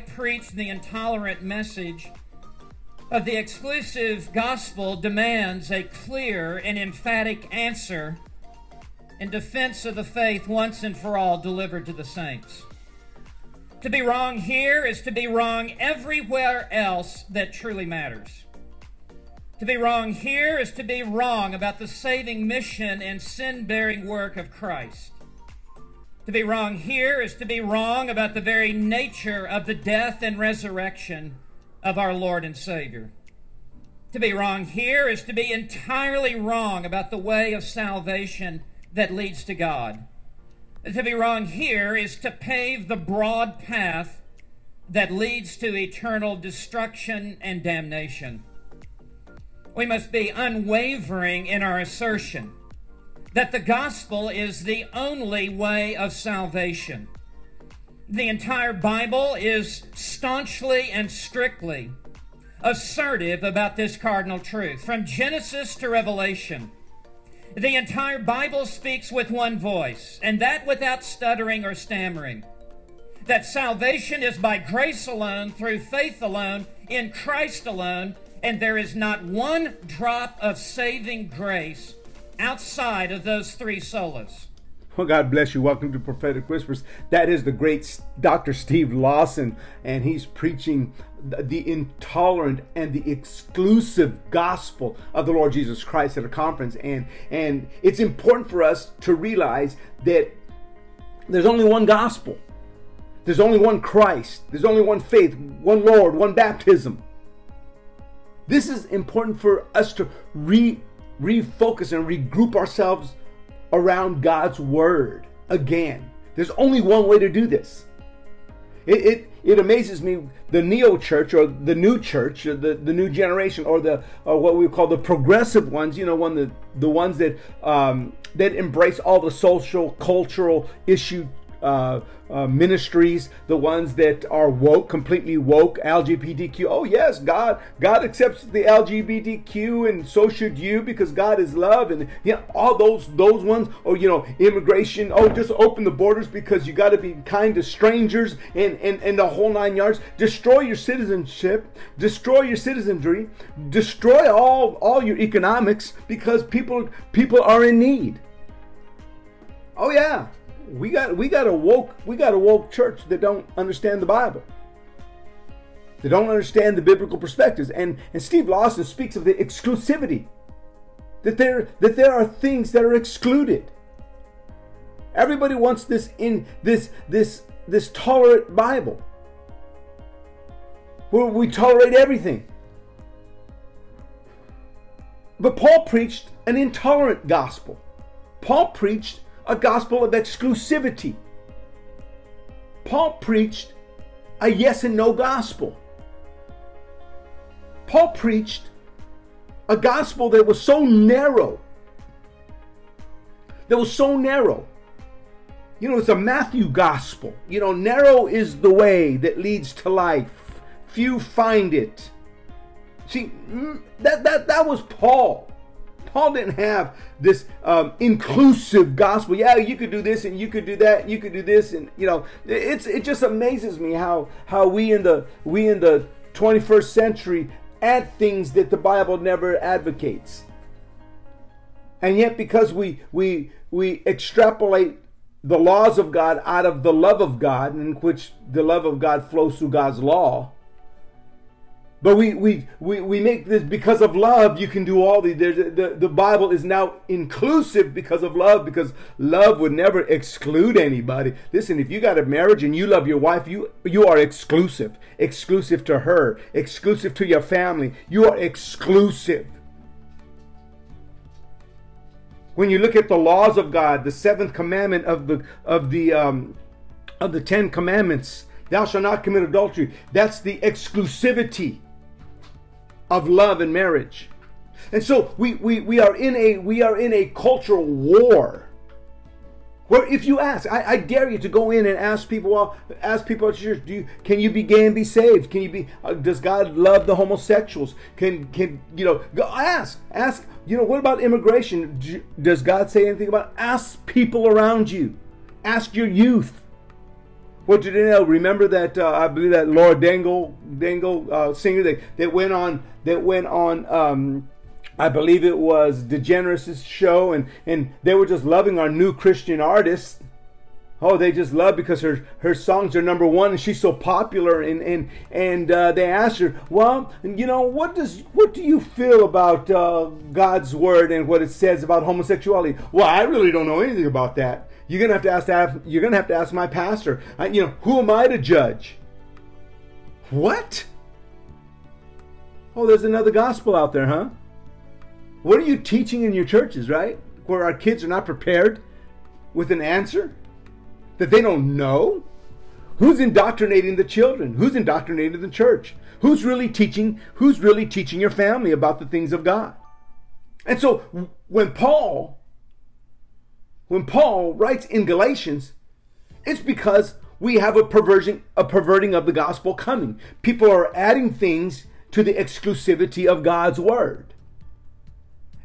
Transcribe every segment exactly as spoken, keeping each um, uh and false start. have preached the intolerant message of the exclusive gospel demands a clear and emphatic answer in defense of the faith once and for all delivered to the saints. To be wrong here is to be wrong everywhere else that truly matters. To be wrong here is to be wrong about the saving mission and sin-bearing work of Christ. To be wrong here is to be wrong about the very nature of the death and resurrection of our Lord and Savior. To be wrong here is to be entirely wrong about the way of salvation that leads to God. To be wrong here is to pave the broad path that leads to eternal destruction and damnation. We must be unwavering in our assertion that the gospel is the only way of salvation. The entire Bible is staunchly and strictly assertive about this cardinal truth, from Genesis to Revelation. The entire Bible speaks with one voice, and that without stuttering or stammering, that salvation is by grace alone, through faith alone, in Christ alone, and there is not one drop of saving grace outside of those three solas. Well, God bless you. Welcome to Prophetic Whispers. That is the great Doctor Steve Lawson, and he's preaching the intolerant and the exclusive gospel of the Lord Jesus Christ at a conference. And, and it's important for us to realize that there's only one gospel. There's only one Christ. There's only one faith, one Lord, one baptism. This is important for us to re, refocus and regroup ourselves around God's word again. There's only one way to do this. It it, it amazes me, the neo-church or the new church, or the, the new generation, or the or what we call the progressive ones, you know, one the, the ones that um, that embrace all the social, cultural issue Uh, uh, ministries, the ones that are woke, completely woke, L G B T Q. Oh yes, God, God accepts the L G B T Q, and so should you, because God is love, and you know, all those those ones. Or you know, immigration. Oh, just open the borders because you got to be kind to strangers, and and and the whole nine yards. Destroy your citizenship, destroy your citizenry, destroy all all your economics because people people are in need. Oh yeah. We got we got a woke we got a woke church that don't understand the Bible. They don't understand the biblical perspectives. And and Steve Lawson speaks of the exclusivity. That there that there are things that are excluded. Everybody wants this in this this this tolerant Bible, where we tolerate everything. But Paul preached an intolerant gospel. Paul preached a gospel of exclusivity. Paul preached a yes and no gospel. Paul preached a gospel that was so narrow. That was so narrow. You know, it's a Matthew gospel. You know, narrow is the way that leads to life. Few find it. See, that that that was Paul. Paul didn't have this um, inclusive gospel. Yeah, you could do this, and you could do that, and you could do this, and you know, it's it just amazes me how how we in the we in the twenty-first century add things that the Bible never advocates, and yet because we we we extrapolate the laws of God out of the love of God, in which the love of God flows through God's law. But we, we we we make this because of love. You can do all these. The, the the Bible is now inclusive because of love, because love would never exclude anybody. Listen, if you got a marriage and you love your wife, you you are exclusive, exclusive to her, exclusive to your family. You are exclusive. When you look at the laws of God, the seventh commandment of the of the um, of the Ten Commandments, thou shalt not commit adultery. That's the exclusivity of love and marriage. And so we, we, we are in a we are in a cultural war, where if you ask, I, I dare you to go in and ask people, well, ask people at church, do you, can you be gay and be saved? Can you be? Uh, does God love the homosexuals? Can can you know? Go ask ask you know, what about immigration? Do, does God say anything about? Ask people around you, ask your youth. What you didn't know, remember that uh, I believe that Laura Dangle, Dangle uh, singer that, that went on, that went on. Um, I believe it was DeGeneres' show, and and they were just loving our new Christian artist. Oh, they just love because her her songs are number one, and she's so popular. And and and uh, they asked her, well, you know, what does what do you feel about uh, God's word and what it says about homosexuality? Well, I really don't know anything about that. You're gonna have to ask that. You're gonna have to ask my pastor. I, you know, who am I to judge? What? Oh, there's another gospel out there, huh? What are you teaching in your churches, right? Where our kids are not prepared with an answer? That they don't know? Who's indoctrinating the children? Who's indoctrinating the church? Who's really teaching? Who's really teaching your family about the things of God? And so when Paul, when Paul writes in Galatians, it's because we have a perversion, a perverting of the gospel coming. People are adding things to the exclusivity of God's word.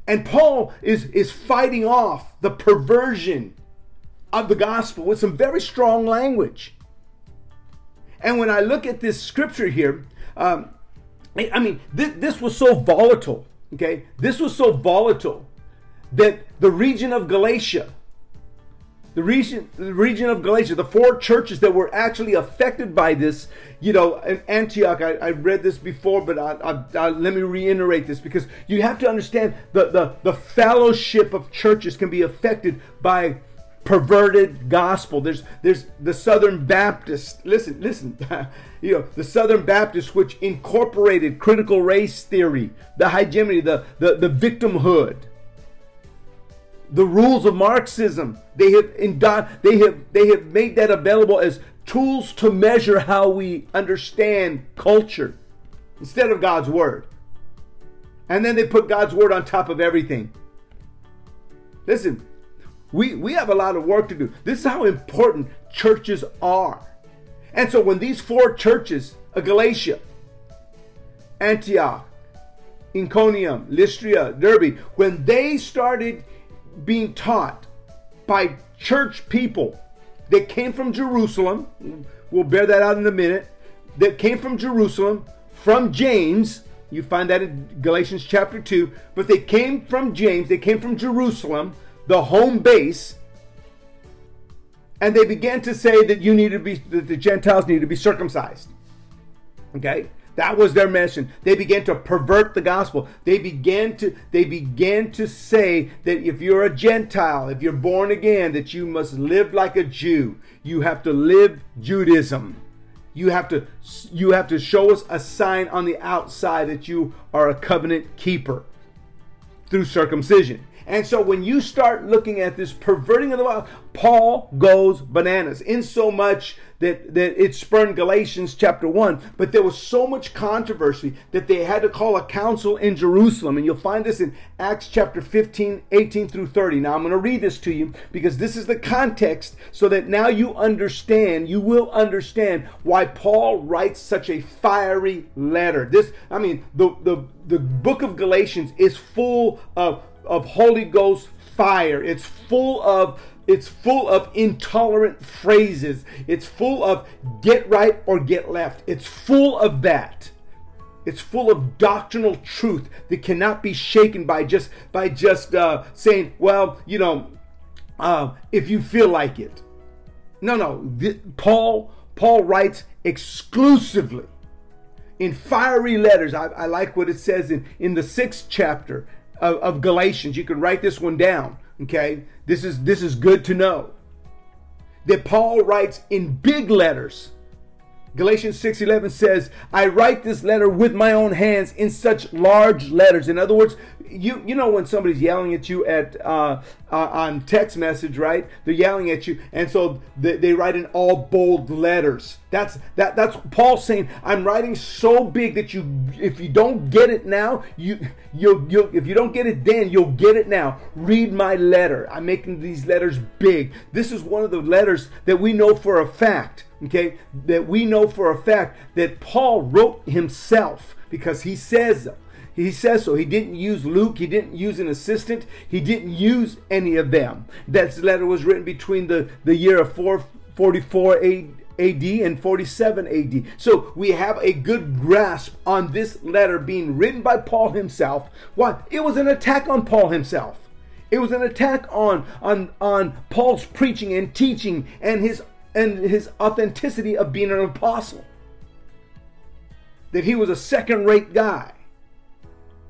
And Paul is, is fighting off the perversion of the gospel with some very strong language. And when I look at this scripture here, um, I mean, this, this was so volatile, okay? This was so volatile that the region of Galatia, the region, the region of Galatia, the four churches that were actually affected by this, you know, in Antioch, I, I read this before, but I, I, I, let me reiterate this, because you have to understand the, the, the fellowship of churches can be affected by perverted gospel. There's there's the Southern Baptist. Listen, listen. You know, the Southern Baptist, which incorporated critical race theory, the hegemony, the, the, the victimhood, the rules of Marxism. They have indo- they have they have made that available as tools to measure how we understand culture instead of God's word. And then they put God's word on top of everything. Listen. We, we have a lot of work to do. This is how important churches are. And so when these four churches, Galatia, Antioch, Iconium, Lystra, Derby, when they started being taught by church people that came from Jerusalem, we'll bear that out in a minute, that came from Jerusalem, from James, you find that in Galatians chapter two, but they came from James, they came from Jerusalem, the home base, and they began to say that you need to be, that the Gentiles need to be circumcised. Okay, that was their mission. They began to pervert the gospel. They began to, they began to say that if you're a Gentile, if you're born again, that you must live like a Jew. You have to live Judaism. You have to, you have to show us a sign on the outside that you are a covenant keeper through circumcision. And so when you start looking at this perverting of the law, Paul goes bananas, in so much that, that it spurned Galatians chapter one. But there was so much controversy that they had to call a council in Jerusalem. And you'll find this in Acts chapter fifteen, eighteen through thirty. Now I'm going to read this to you because this is the context so that now you understand, you will understand why Paul writes such a fiery letter. This, I mean, the, the, the book of Galatians is full of of Holy Ghost fire. It's full of it's full of intolerant phrases. It's full of get right or get left. It's full of that. It's full of doctrinal truth that cannot be shaken by just by just uh, saying, well, you know, uh, if you feel like it. No, no. Th- Paul Paul writes exclusively in fiery letters. I, I like what it says in in the sixth chapter Of, of Galatians. You can write this one down, okay? This is this is good to know. That Paul writes in big letters. Galatians six eleven says, "I write this letter with my own hands in such large letters." In other words, you you know when somebody's yelling at you at uh, uh, on text message, right? They're yelling at you, and so they, they write in all bold letters. That's that that's Paul saying, "I'm writing so big that you, if you don't get it now, you you you if you don't get it then, you'll get it now. Read my letter. I'm making these letters big." This is one of the letters that we know for a fact. Okay, that we know for a fact that Paul wrote himself, because he says he says so. He didn't use Luke. He didn't use an assistant. He didn't use any of them. That letter was written between the, the year of four forty-four A D and forty-seven A D. So we have a good grasp on this letter being written by Paul himself. Why? It was an attack on Paul himself. It was an attack on on on Paul's preaching and teaching and his and his authenticity of being an apostle. That he was a second-rate guy.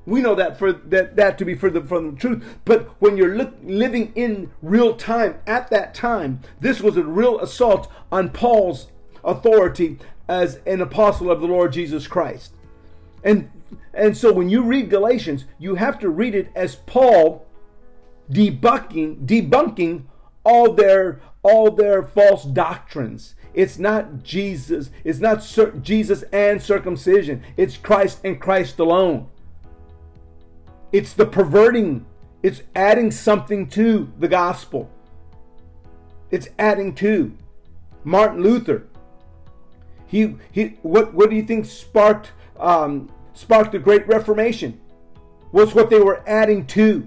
We know that for that that to be further from the truth. But when you're look, living in real time at that time, this was a real assault on Paul's authority as an apostle of the Lord Jesus Christ. And and so when you read Galatians, you have to read it as Paul debunking debunking all their all their false doctrines. It's not Jesus. It's not cir- Jesus and circumcision. It's Christ and Christ alone. It's the perverting. It's adding something to the gospel. It's adding to. Martin Luther. He he. What what do you think sparked um, sparked the Great Reformation? What's what they were adding to?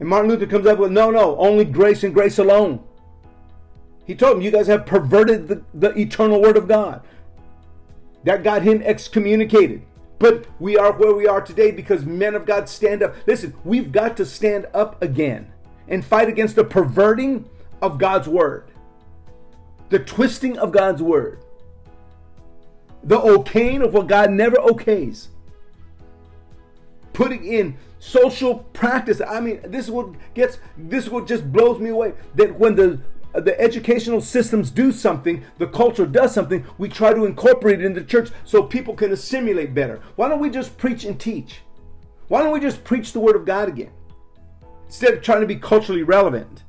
And Martin Luther comes up with no, no, only grace and grace alone. He told him, you guys have perverted the, the eternal word of God. That got him excommunicated. But we are where we are today because men of God stand up. Listen, we've got to stand up again and fight against the perverting of God's word, the twisting of God's word, the okaying of what God never okays, putting in social practice. I mean, this is what gets, this is what just blows me away, that when the the educational systems do something, the culture does something, we try to incorporate it in the church so people can assimilate better. Why don't we just preach and teach? Why don't we just preach the word of God again? Instead of trying to be culturally relevant.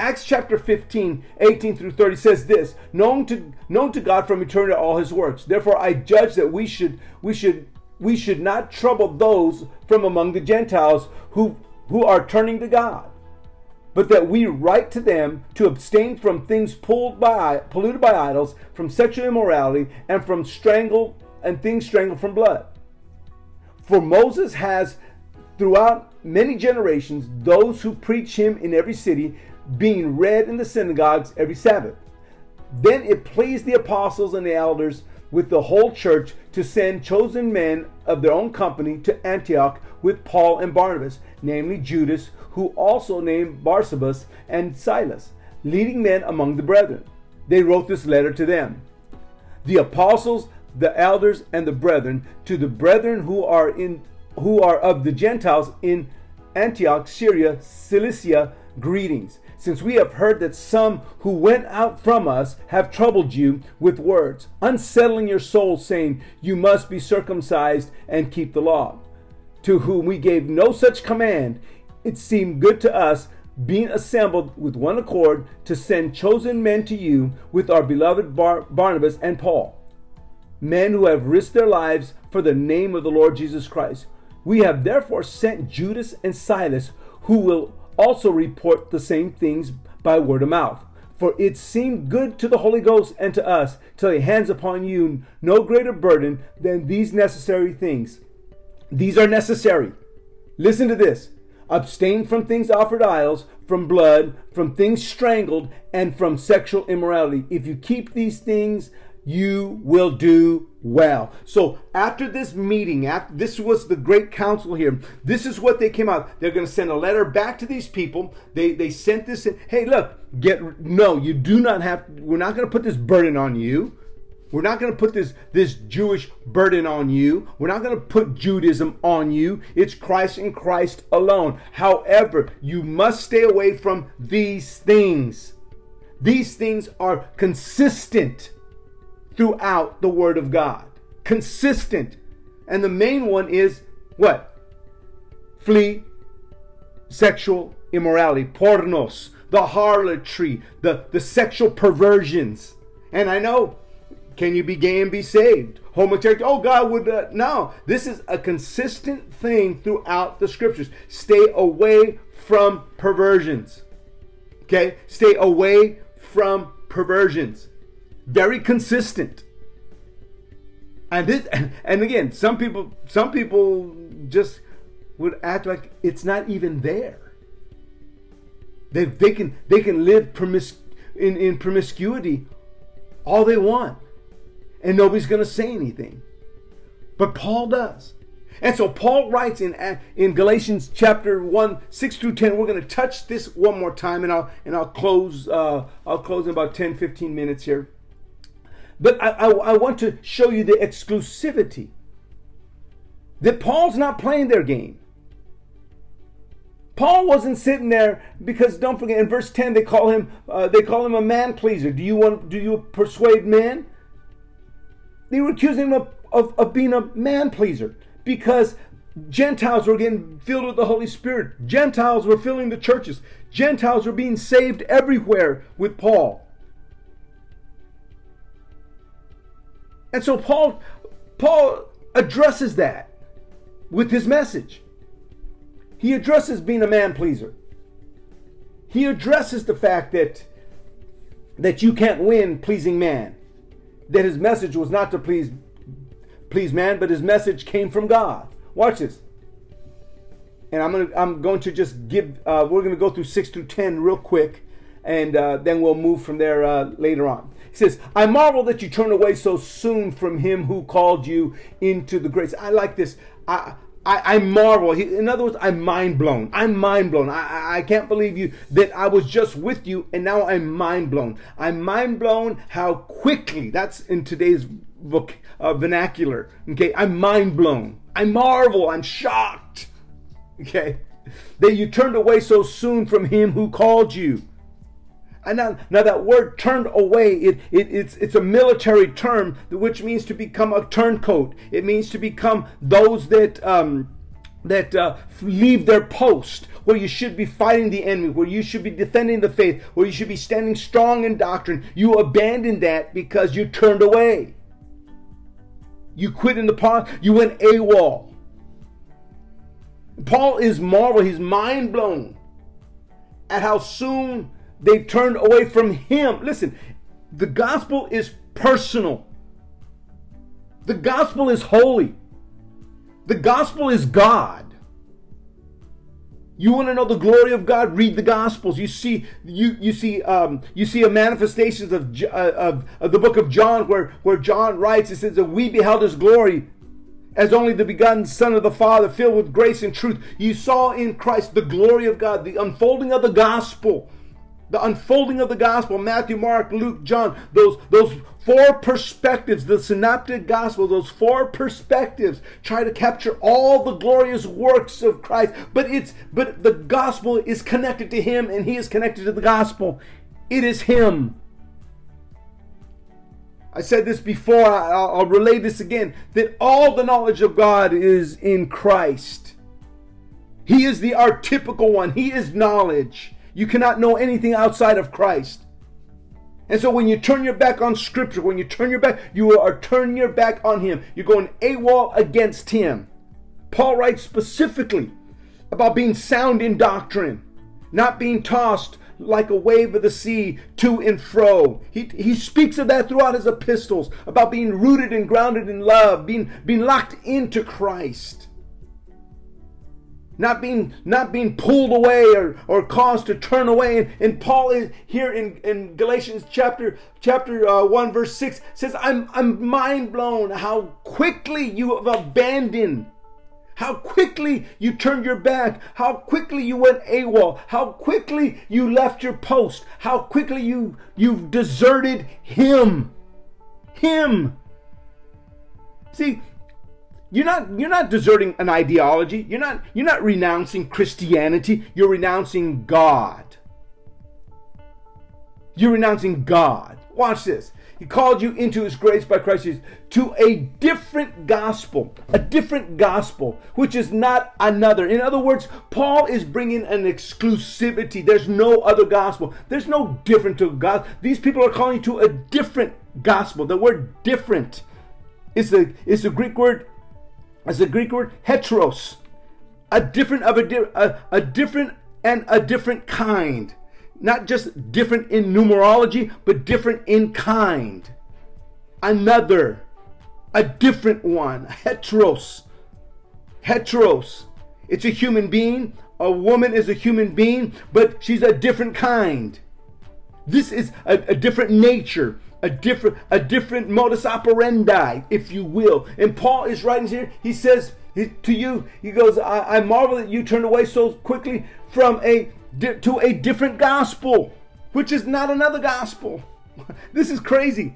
Acts chapter fifteen, eighteen through thirty says this, known to known to God from eternity are all his works. Therefore I judge that we should we should we should not trouble those from among the Gentiles who who are turning to God, but that we write to them to abstain from things pulled by, polluted by idols, from sexual immorality, and from strangle and things strangled from blood. For Moses has, throughout many generations, those who preach him in every city, being read in the synagogues every Sabbath. Then it pleased the apostles and the elders with the whole church to send chosen men of their own company to Antioch with Paul and Barnabas, namely Judas, who also named Barsabbas, and Silas, leading men among the brethren. They wrote this letter to them, the apostles, the elders, and the brethren, to the brethren who are in who are of the Gentiles in Antioch, Syria, Cilicia, greetings. Since we have heard that some who went out from us have troubled you with words, unsettling your soul, saying, you must be circumcised and keep the law. To whom we gave no such command, it seemed good to us, being assembled with one accord, to send chosen men to you with our beloved Bar- Barnabas and Paul, men who have risked their lives for the name of the Lord Jesus Christ. We have therefore sent Judas and Silas, who will also report the same things by word of mouth. For it seemed good to the Holy Ghost and to us to lay hands upon you no greater burden than these necessary things. These are necessary. Listen to this. Abstain from things offered idols, from blood, from things strangled, and from sexual immorality. If you keep these things, you will do well. So after this meeting, after this was the great council here, this is what they came out. They're going to send a letter back to these people. They they sent this in. Hey, look, get no, you do not have, we're not going to put this burden on you. We're not going to put this, this Jewish burden on you. We're not going to put Judaism on you. It's Christ and Christ alone. However, you must stay away from these things. These things are consistent throughout the word of God. Consistent. And the main one is what? Flee sexual immorality. Pornos. The harlotry. The, the sexual perversions. And I know, can you be gay and be saved? Homosexuality. Oh, God would uh, no. This is a consistent thing throughout the scriptures. Stay away from perversions. Okay? Stay away from perversions. Very consistent. And this, and again, some people, some people just would act like it's not even there. They they can they can live promiscuous. in, in promiscuity all they want, and nobody's going to say anything. But Paul does. And so Paul writes in, in Galatians chapter one, six through ten. We're going to touch this one more time, and I'll, and I'll, close, uh, I'll close in about ten, fifteen minutes here. But I, I, I want to show you the exclusivity. That Paul's not playing their game. Paul wasn't sitting there, because don't forget in verse ten they call him uh, they call him a man pleaser. Do you want do you persuade men? They were accusing him of, of, of being a man pleaser because Gentiles were getting filled with the Holy Spirit. Gentiles were filling the churches. Gentiles were being saved everywhere with Paul. And so Paul Paul addresses that with his message. He addresses being a man pleaser. He addresses the fact that that you can't win pleasing man. That his message was not to please please man, but his message came from God. Watch this. And I'm gonna I'm going to just give. Uh, we're gonna go through six through ten real quick, and uh, then we'll move from there uh, later on. He says, I marvel that you turn away so soon from him who called you into the grace. I like this. I I, I marvel. He, in other words, I'm mind blown. I'm mind blown. I, I, I can't believe you that I was just with you and now I'm mind blown. I'm mind blown how quickly, that's in today's voc, uh, vernacular. Okay, I'm mind blown. I marvel. I'm shocked. Okay, that you turned away so soon from him who called you. And now, now that word turned away, it, it, it's, it's a military term, which means to become a turncoat. It means to become those that, um, that uh, leave their post, where you should be fighting the enemy, where you should be defending the faith, where you should be standing strong in doctrine. You abandoned that because you turned away. You quit in the pond. You went AWOL. Paul is marveled. He's mind blown at how soon they've turned away from him. Listen, the gospel is personal. The gospel is holy. The gospel is God. You want to know the glory of God? Read the gospels. You see, you you see, um, you see a manifestations of, uh, of of the book of John, where where John writes, it says that we beheld his glory, as only the begotten Son of the Father, filled with grace and truth. You saw in Christ the glory of God, the unfolding of the gospel. The unfolding of the gospel, Matthew, Mark, Luke, John, those, those four perspectives, the synoptic gospel, those four perspectives try to capture all the glorious works of Christ. But it's but the gospel is connected to him, and he is connected to the gospel. It is him. I said this before, I'll, I'll relay this again, that all the knowledge of God is in Christ. He is the archetypical one. He is knowledge. You cannot know anything outside of Christ. And so when you turn your back on Scripture, when you turn your back, you are turning your back on him. You're going AWOL against him. Paul writes specifically about being sound in doctrine, not being tossed like a wave of the sea to and fro. He, he speaks of that throughout his epistles, about being rooted and grounded in love, being, being locked into Christ. Not being not being pulled away or, or caused to turn away. And, and Paul is here in, in Galatians chapter chapter uh, one verse six says, I'm I'm mind blown how quickly you have abandoned, how quickly you turned your back, how quickly you went AWOL, how quickly you left your post, how quickly you you've deserted him. Him. See, You're not you're not deserting an ideology. You're not you're not renouncing Christianity. You're renouncing God. You're renouncing God. Watch this. He called you into his grace by Christ Jesus to a different gospel, a different gospel, which is not another. In other words, Paul is bringing an exclusivity. There's no other gospel. There's no different to God. These people are calling you to a different gospel. The word different is the is the Greek word. As the Greek word heteros, a different of a, di- a a different and a different kind, not just different in numerology, but different in kind. Another, a different one, heteros, heteros. It's a human being. A woman is a human being, but she's a different kind. This is a, a different nature, a different, a different modus operandi, if you will. And Paul is writing here. He says to you, he goes, I, I marvel that you turned away so quickly from a to a different gospel, which is not another gospel. This is crazy.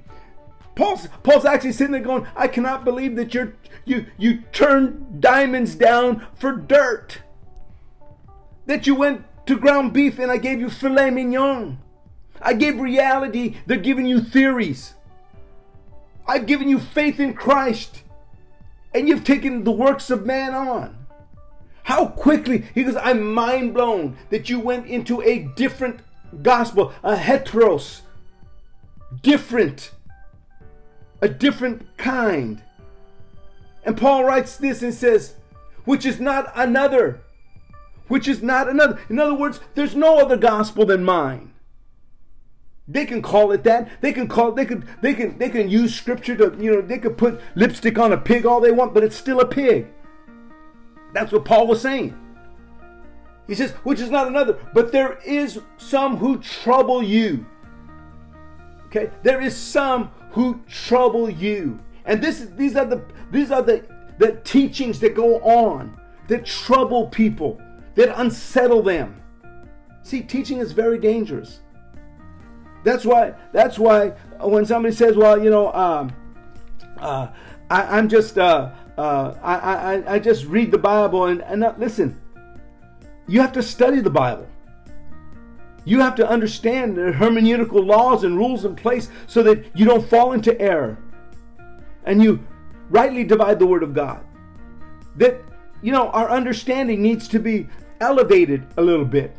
Paul's, Paul's actually sitting there going, I cannot believe that you're, you you turned diamonds down for dirt. That you went to ground beef and I gave you filet mignon. I gave reality. They're giving you theories. I've given you faith in Christ. And you've taken the works of man on. How quickly, he goes, I'm mind blown that you went into a different gospel, a heteros, different, a different kind. And Paul writes this and says, which is not another, which is not another. In other words, there's no other gospel than mine. They can call it that. They can call. They could. They can. They can use scripture to. You know. They could put lipstick on a pig all they want, but it's still a pig. That's what Paul was saying. He says, which is not another, but there is some who trouble you. Okay, there is some who trouble you, and this. These are the. These are the. The teachings that go on that trouble people, that unsettle them. See, teaching is very dangerous. That's why. That's why when somebody says, "Well, you know, um, uh, I, I'm just, uh, uh, I, I, I just read the Bible," and, and not, listen, you have to study the Bible. You have to understand the hermeneutical laws and rules in place so that you don't fall into error, and you rightly divide the Word of God. That, you know, our understanding needs to be elevated a little bit.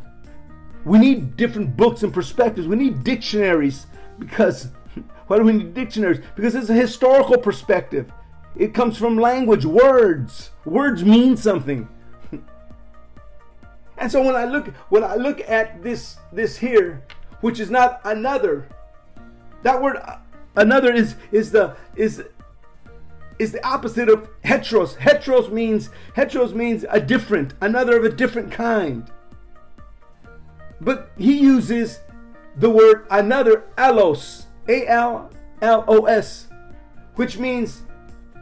We need different books and perspectives. We need dictionaries. Because, why do we need dictionaries? Because it's a historical perspective. It comes from language, words. Words mean something. And so when I look when I look at this this here, which is not another, that word another is is the is is the opposite of heteros. Heteros means heteros means a different, another of a different kind. But he uses the word another, allos, A L L O S, which means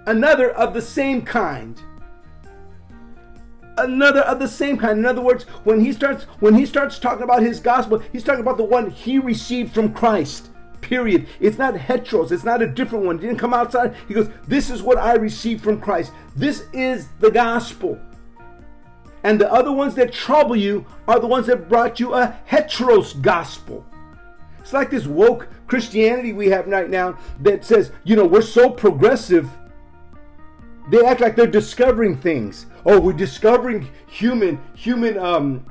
another of the same kind. Another of the same kind. In other words, when he starts when he starts talking about his gospel, he's talking about the one he received from Christ. Period. It's not heteros. It's not a different one. It didn't come outside. He goes, this is what I received from Christ. This is the gospel. And the other ones that trouble you are the ones that brought you a heteros gospel. It's like this woke Christianity we have right now that says, you know, we're so progressive. They act like they're discovering things. Oh, we're discovering human, human um,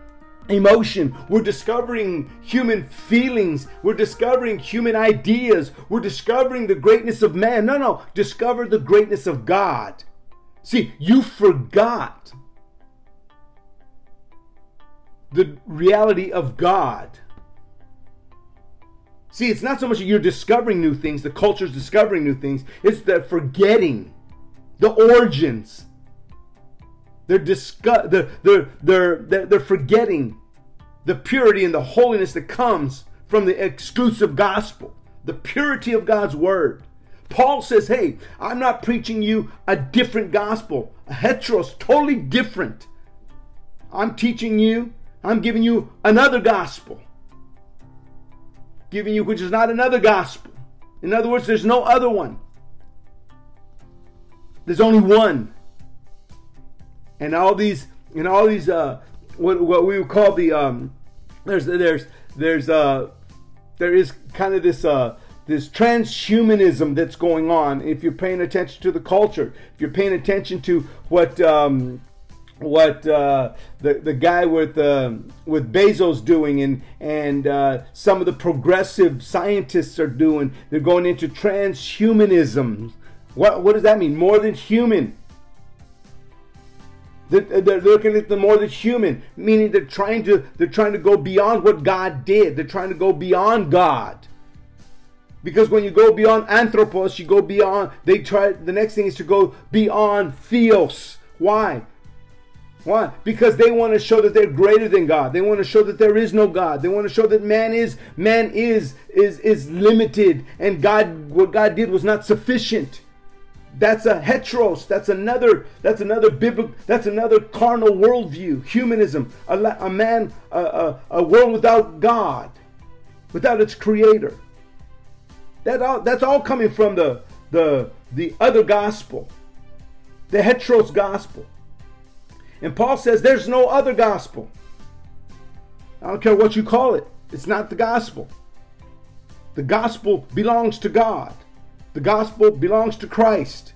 emotion. We're discovering human feelings. We're discovering human ideas. We're discovering the greatness of man. No, no. Discover the greatness of God. See, you forgot the reality of God. See, it's not so much that you're discovering new things, the culture's discovering new things, it's the forgetting the origins. They're discuss- they're, they're, they're, they're, they're forgetting the purity and the holiness that comes from the exclusive gospel, the purity of God's word. Paul says, hey, I'm not preaching you a different gospel, a heteros, totally different. I'm teaching you I'm giving you another gospel. Giving you which is not another gospel. In other words, there's no other one. There's only one. And all these, and all these, uh, what what we would call the um, there's there's there's uh, there is kind of this uh this transhumanism that's going on. If you're paying attention to the culture, if you're paying attention to what um. What uh, the the guy with uh, with Bezos doing and and uh, some of the progressive scientists are doing, they're going into transhumanism. What what does that mean? More than human. They're, they're looking at the more than human, meaning they're trying to they're trying to go beyond what God did. They're trying to go beyond God. Because when you go beyond anthropos, you go beyond. They try. The next thing is to go beyond theos. Why? Why? Because they want to show that they're greater than God. They want to show that there is no God. They want to show that man is man is is is limited, and God, what God did was not sufficient. That's a heteros. That's another. That's another biblical. That's another carnal worldview. Humanism. A, a man. A, a, a world without God, without its creator. That all, that's all coming from the the the other gospel, the heteros gospel. And Paul says there's no other gospel. I don't care what you call it. It's not the gospel. The gospel belongs to God. The gospel belongs to Christ.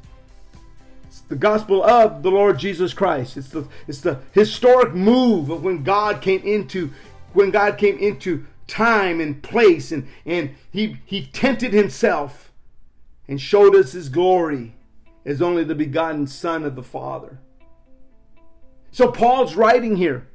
It's the gospel of the Lord Jesus Christ. It's the it's the historic move of when God came into when God came into time and place, and, and he he tented himself and showed us his glory as only the begotten Son of the Father. So Paul's writing here,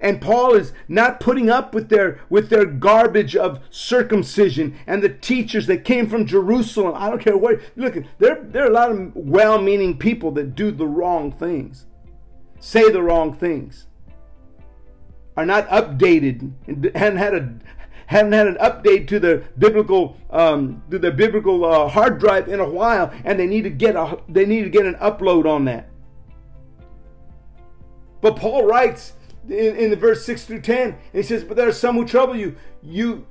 and Paul is not putting up with their with their garbage of circumcision and the teachers that came from Jerusalem. I don't care what. Look, there, there are a lot of well-meaning people that do the wrong things, say the wrong things, are not updated, and haven't had a haven't had an update to their biblical um, to their biblical uh, hard drive in a while, and they need to get a they need to get an upload on that. But Paul writes in, in the verse six through ten, and he says, but there are some who trouble you, you,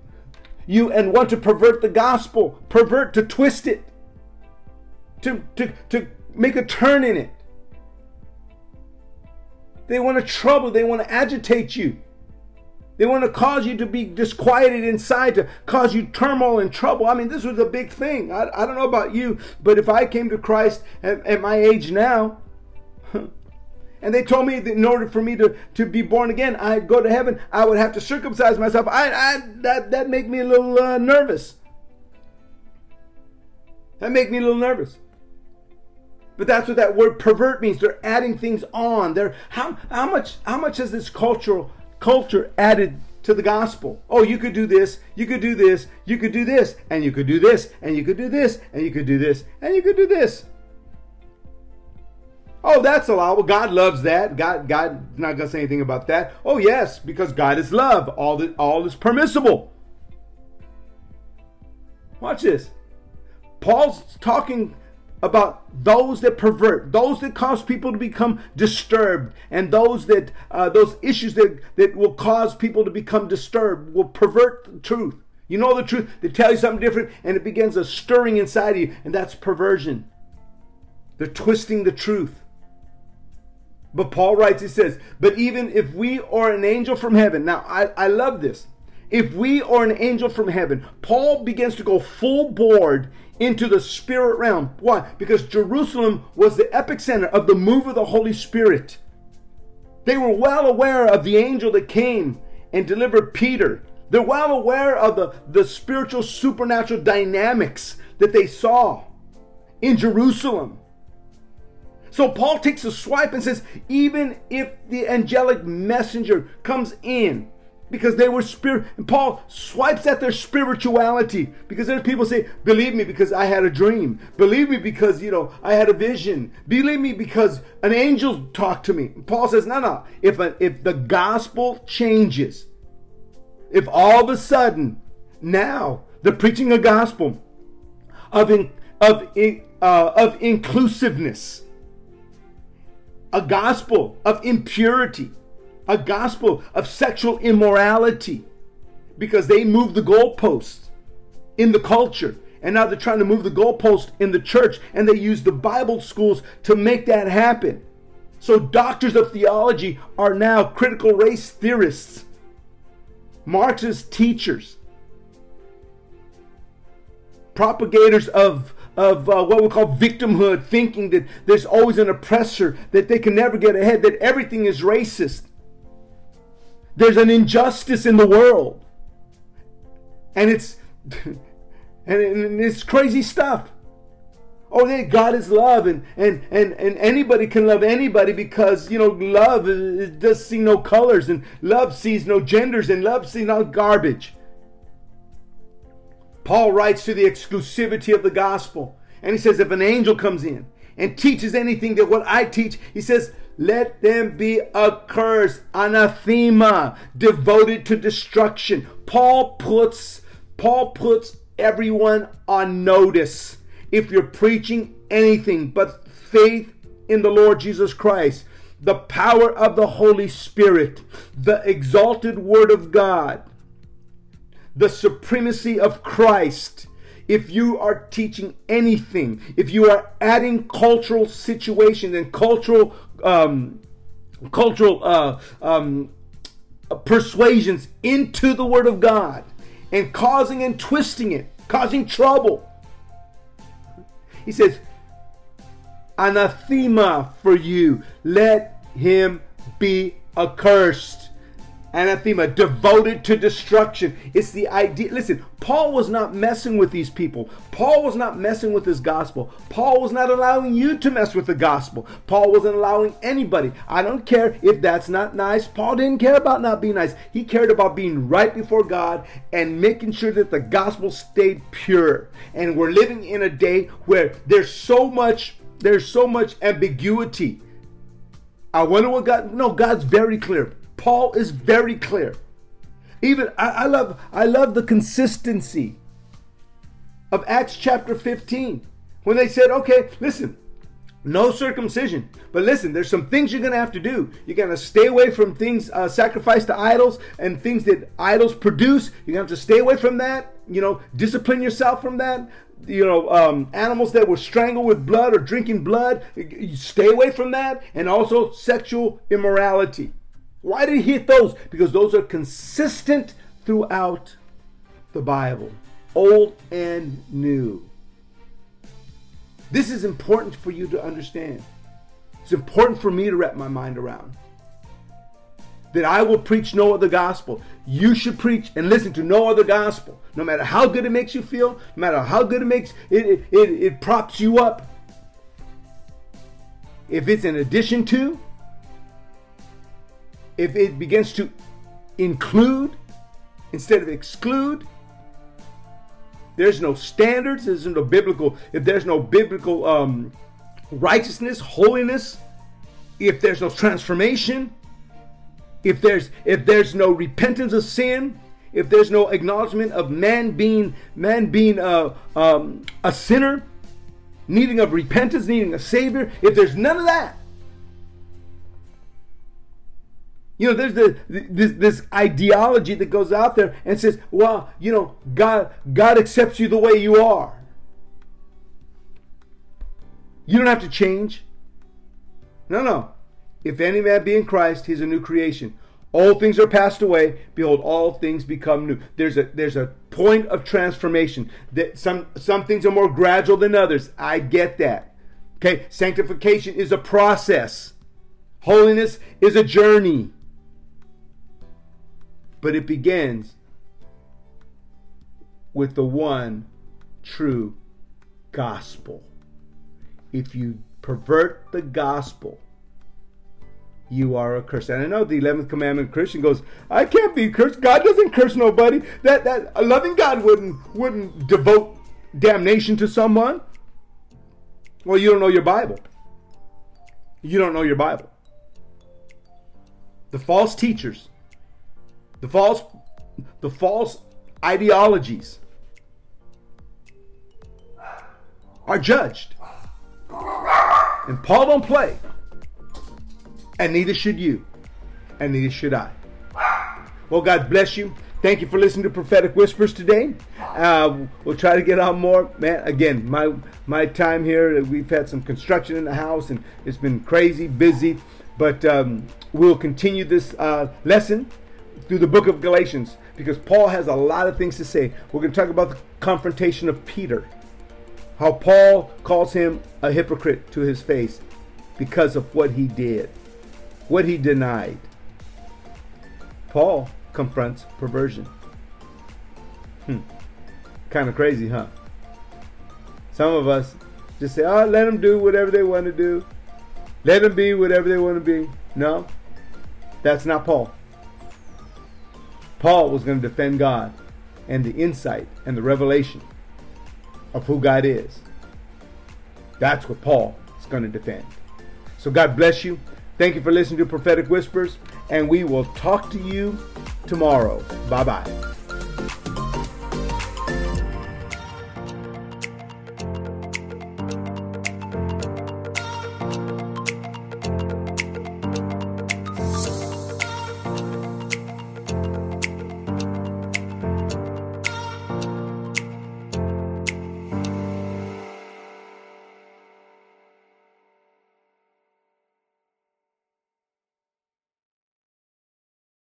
you, and want to pervert the gospel, pervert to twist it, to, to, to make a turn in it. They want to trouble, they want to agitate you. They want to cause you to be disquieted inside, to cause you turmoil and trouble. I mean, this was a big thing. I, I don't know about you, but if I came to Christ at, at my age now, and they told me that in order for me to, to be born again, I'd go to heaven, I would have to circumcise myself. I, I that that make me a little uh, nervous. That make me a little nervous. But that's what that word pervert means. They're adding things on. They're how how much how much has this cultural culture added to the gospel? Oh, you could do this, you could do this, you could do this, and you could do this, and you could do this, and you could do this, and you could do this. Oh, that's allowable. God loves that. God, God's not going to say anything about that. Oh, yes, because God is love. All, the, all is permissible. Watch this. Paul's talking about those that pervert, those that cause people to become disturbed, and those that uh, those issues that, that will cause people to become disturbed, will pervert the truth. You know the truth. They tell you something different, and it begins a stirring inside of you, and that's perversion. They're twisting the truth. But Paul writes, he says, but even if we or an angel from heaven, now I, I love this. If we or an angel from heaven, Paul begins to go full board into the spirit realm. Why? Because Jerusalem was the epicenter of the move of the Holy Spirit. They were well aware of the angel that came and delivered Peter. They're well aware of the, the spiritual supernatural dynamics that they saw in Jerusalem. So Paul takes a swipe and says, even if the angelic messenger comes in, because they were spirit, and Paul swipes at their spirituality, because there's people say, believe me because I had a dream. Believe me because, you know, I had a vision. Believe me because an angel talked to me. Paul says, no, no, if, a, if the gospel changes, if all of a sudden now the preaching of gospel of, in, of, in, uh, of inclusiveness, a gospel of impurity, a gospel of sexual immorality, because they moved the goalposts in the culture, and now they're trying to move the goalposts in the church, and they use the Bible schools to make that happen. So doctors of theology are now critical race theorists, Marxist teachers, propagators of of uh, what we call victimhood, thinking that there's always an oppressor, that they can never get ahead, that everything is racist. There's an injustice in the world. And it's and it's crazy stuff. Oh, yeah, God is love, and, and, and, and anybody can love anybody because, you know, love it does see no colors, and love sees no genders, and love sees no garbage. Paul writes to the exclusivity of the gospel. And he says, if an angel comes in and teaches anything that what I teach, he says, Let them be accursed, anathema, devoted to destruction. Paul puts, Paul puts everyone on notice. If you're preaching anything but faith in the Lord Jesus Christ, the power of the Holy Spirit, the exalted Word of God, the supremacy of Christ, if you are teaching anything, if you are adding cultural situations and cultural um, cultural uh, um, persuasions into the Word of God and causing and twisting it, causing trouble, he says, anathema for you. Let him be accursed. Anathema, devoted to destruction. It's the idea. Listen, Paul was not messing with these people. Paul was not messing with his gospel. Paul was not allowing you to mess with the gospel. Paul wasn't allowing anybody. I don't care if that's not nice. Paul didn't care about not being nice. He cared about being right before God and making sure that the gospel stayed pure. And we're living in a day where there's so much, there's so much ambiguity. I wonder what God, no, God's very clear. Paul is very clear. Even I, I love I love the consistency of Acts chapter fifteen when they said, okay, listen, no circumcision, but listen, there's some things you're going to have to do. You're going to stay away from things uh, sacrificed to idols and things that idols produce. You're going to have to stay away from that. You know, discipline yourself from that. You know, um, animals that were strangled with blood or drinking blood, you stay away from that. And also sexual immorality. Why did he hit those? Because those are consistent throughout the Bible, old and new. This is important for you to understand. It's important for me to wrap my mind around. That I will preach no other gospel. You should preach and listen to no other gospel. No matter how good it makes you feel, no matter how good it makes, it, it, it, it props you up. If it's in addition to, if it begins to include instead of exclude, there's no standards, there's no biblical, if there's no biblical um, righteousness, holiness, if there's no transformation, if there's if there's no repentance of sin, if there's no acknowledgement of man being man being a, um, a sinner, needing of repentance, needing a savior, if there's none of that. You know, there's the, this, this ideology that goes out there and says, well, you know, God, God accepts you the way you are. You don't have to change. No, no. If any man be in Christ, he's a new creation. All things are passed away. Behold, all things become new. There's a there's a point of transformation. That some some things are more gradual than others. I get that. Okay, sanctification is a process. Holiness is a journey. But it begins with the one true gospel. If you pervert the gospel, you are a curse. And I know the eleventh commandment Christian goes, I can't be cursed. God doesn't curse nobody. That that a loving God wouldn't wouldn't devote damnation to someone. Well, you don't know your Bible. You don't know your Bible. The false teachers, the false the false ideologies are judged. And Paul don't play. And neither should you. And neither should I. Well, God bless you. Thank you for listening to Prophetic Whispers today. Uh, we'll try to get on more. Man, again, my my time here, we've had some construction in the house, and it's been crazy, busy. But um, we'll continue this uh, lesson through the book of Galatians, because Paul has a lot of things to say. We're going to talk about the confrontation of Peter, how Paul calls him a hypocrite to his face because of what he did, what he denied. Paul confronts perversion. Hmm. Kind of crazy, huh? Some of us just say, oh, let them do whatever they want to do. Let them be whatever they want to be. No, that's not Paul. Paul was going to defend God and the insight and the revelation of who God is. That's what Paul is going to defend. So God bless you. Thank you for listening to Prophetic Whispers, and we will talk to you tomorrow. Bye-bye.